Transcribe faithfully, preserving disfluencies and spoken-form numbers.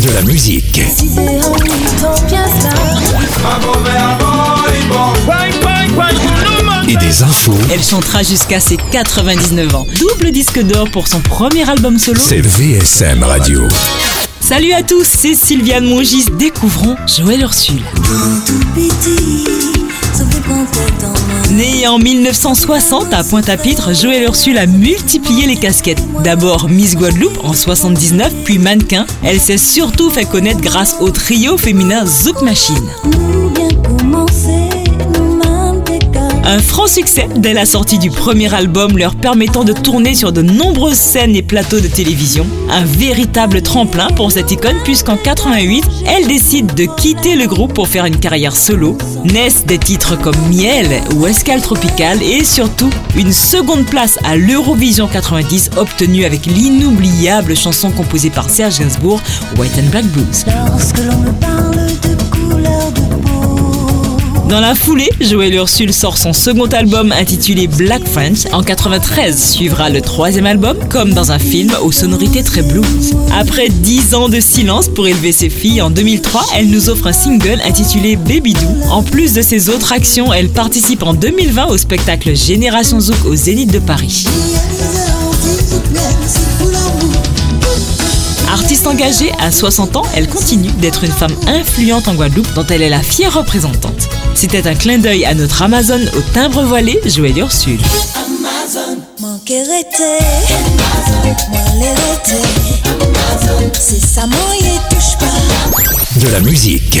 de la musique. Si c'est un temps bien ça. Et des infos. Elle chantera jusqu'à ses quatre-vingt-dix-neuf ans. Double disque d'or pour son premier album solo. C'est V S M Radio. Salut à tous, c'est Sylviane Mongis. Découvrons Joëlle Ursull. Née en mille neuf cent soixante à Pointe-à-Pitre, Joëlle Ursull a multiplié les casquettes. D'abord Miss Guadeloupe en soixante-dix-neuf, puis mannequin. Elle s'est surtout fait connaître grâce au trio féminin Zouk Machine. Un franc succès dès la sortie du premier album, leur permettant de tourner sur de nombreuses scènes et plateaux de télévision. Un véritable tremplin pour cette icône puisqu'en quatre-vingt-huit, elle décide de quitter le groupe pour faire une carrière solo. Naissent des titres comme Miel ou Escale Tropicale et surtout une seconde place à l'Eurovision quatre-vingt-dix obtenue avec l'inoubliable chanson composée par Serge Gainsbourg, White and Black Blues. Lorsque l'on me parle de couleur de... Dans la foulée, Joëlle Ursull sort son second album intitulé Black French. En quatre-vingt-treize, suivra le troisième album, comme dans un film aux sonorités très blues. Après dix ans de silence pour élever ses filles, en deux mille trois, elle nous offre un single intitulé Babydou. En plus de ses autres actions, elle participe en deux mille vingt au spectacle Génération Zouk au Zénith de Paris. Artiste engagée, à soixante ans, elle continue d'être une femme influente en Guadeloupe dont elle est la fière représentante. C'était un clin d'œil à notre Amazon au timbre voilé, Joëlle Ursull. De la musique.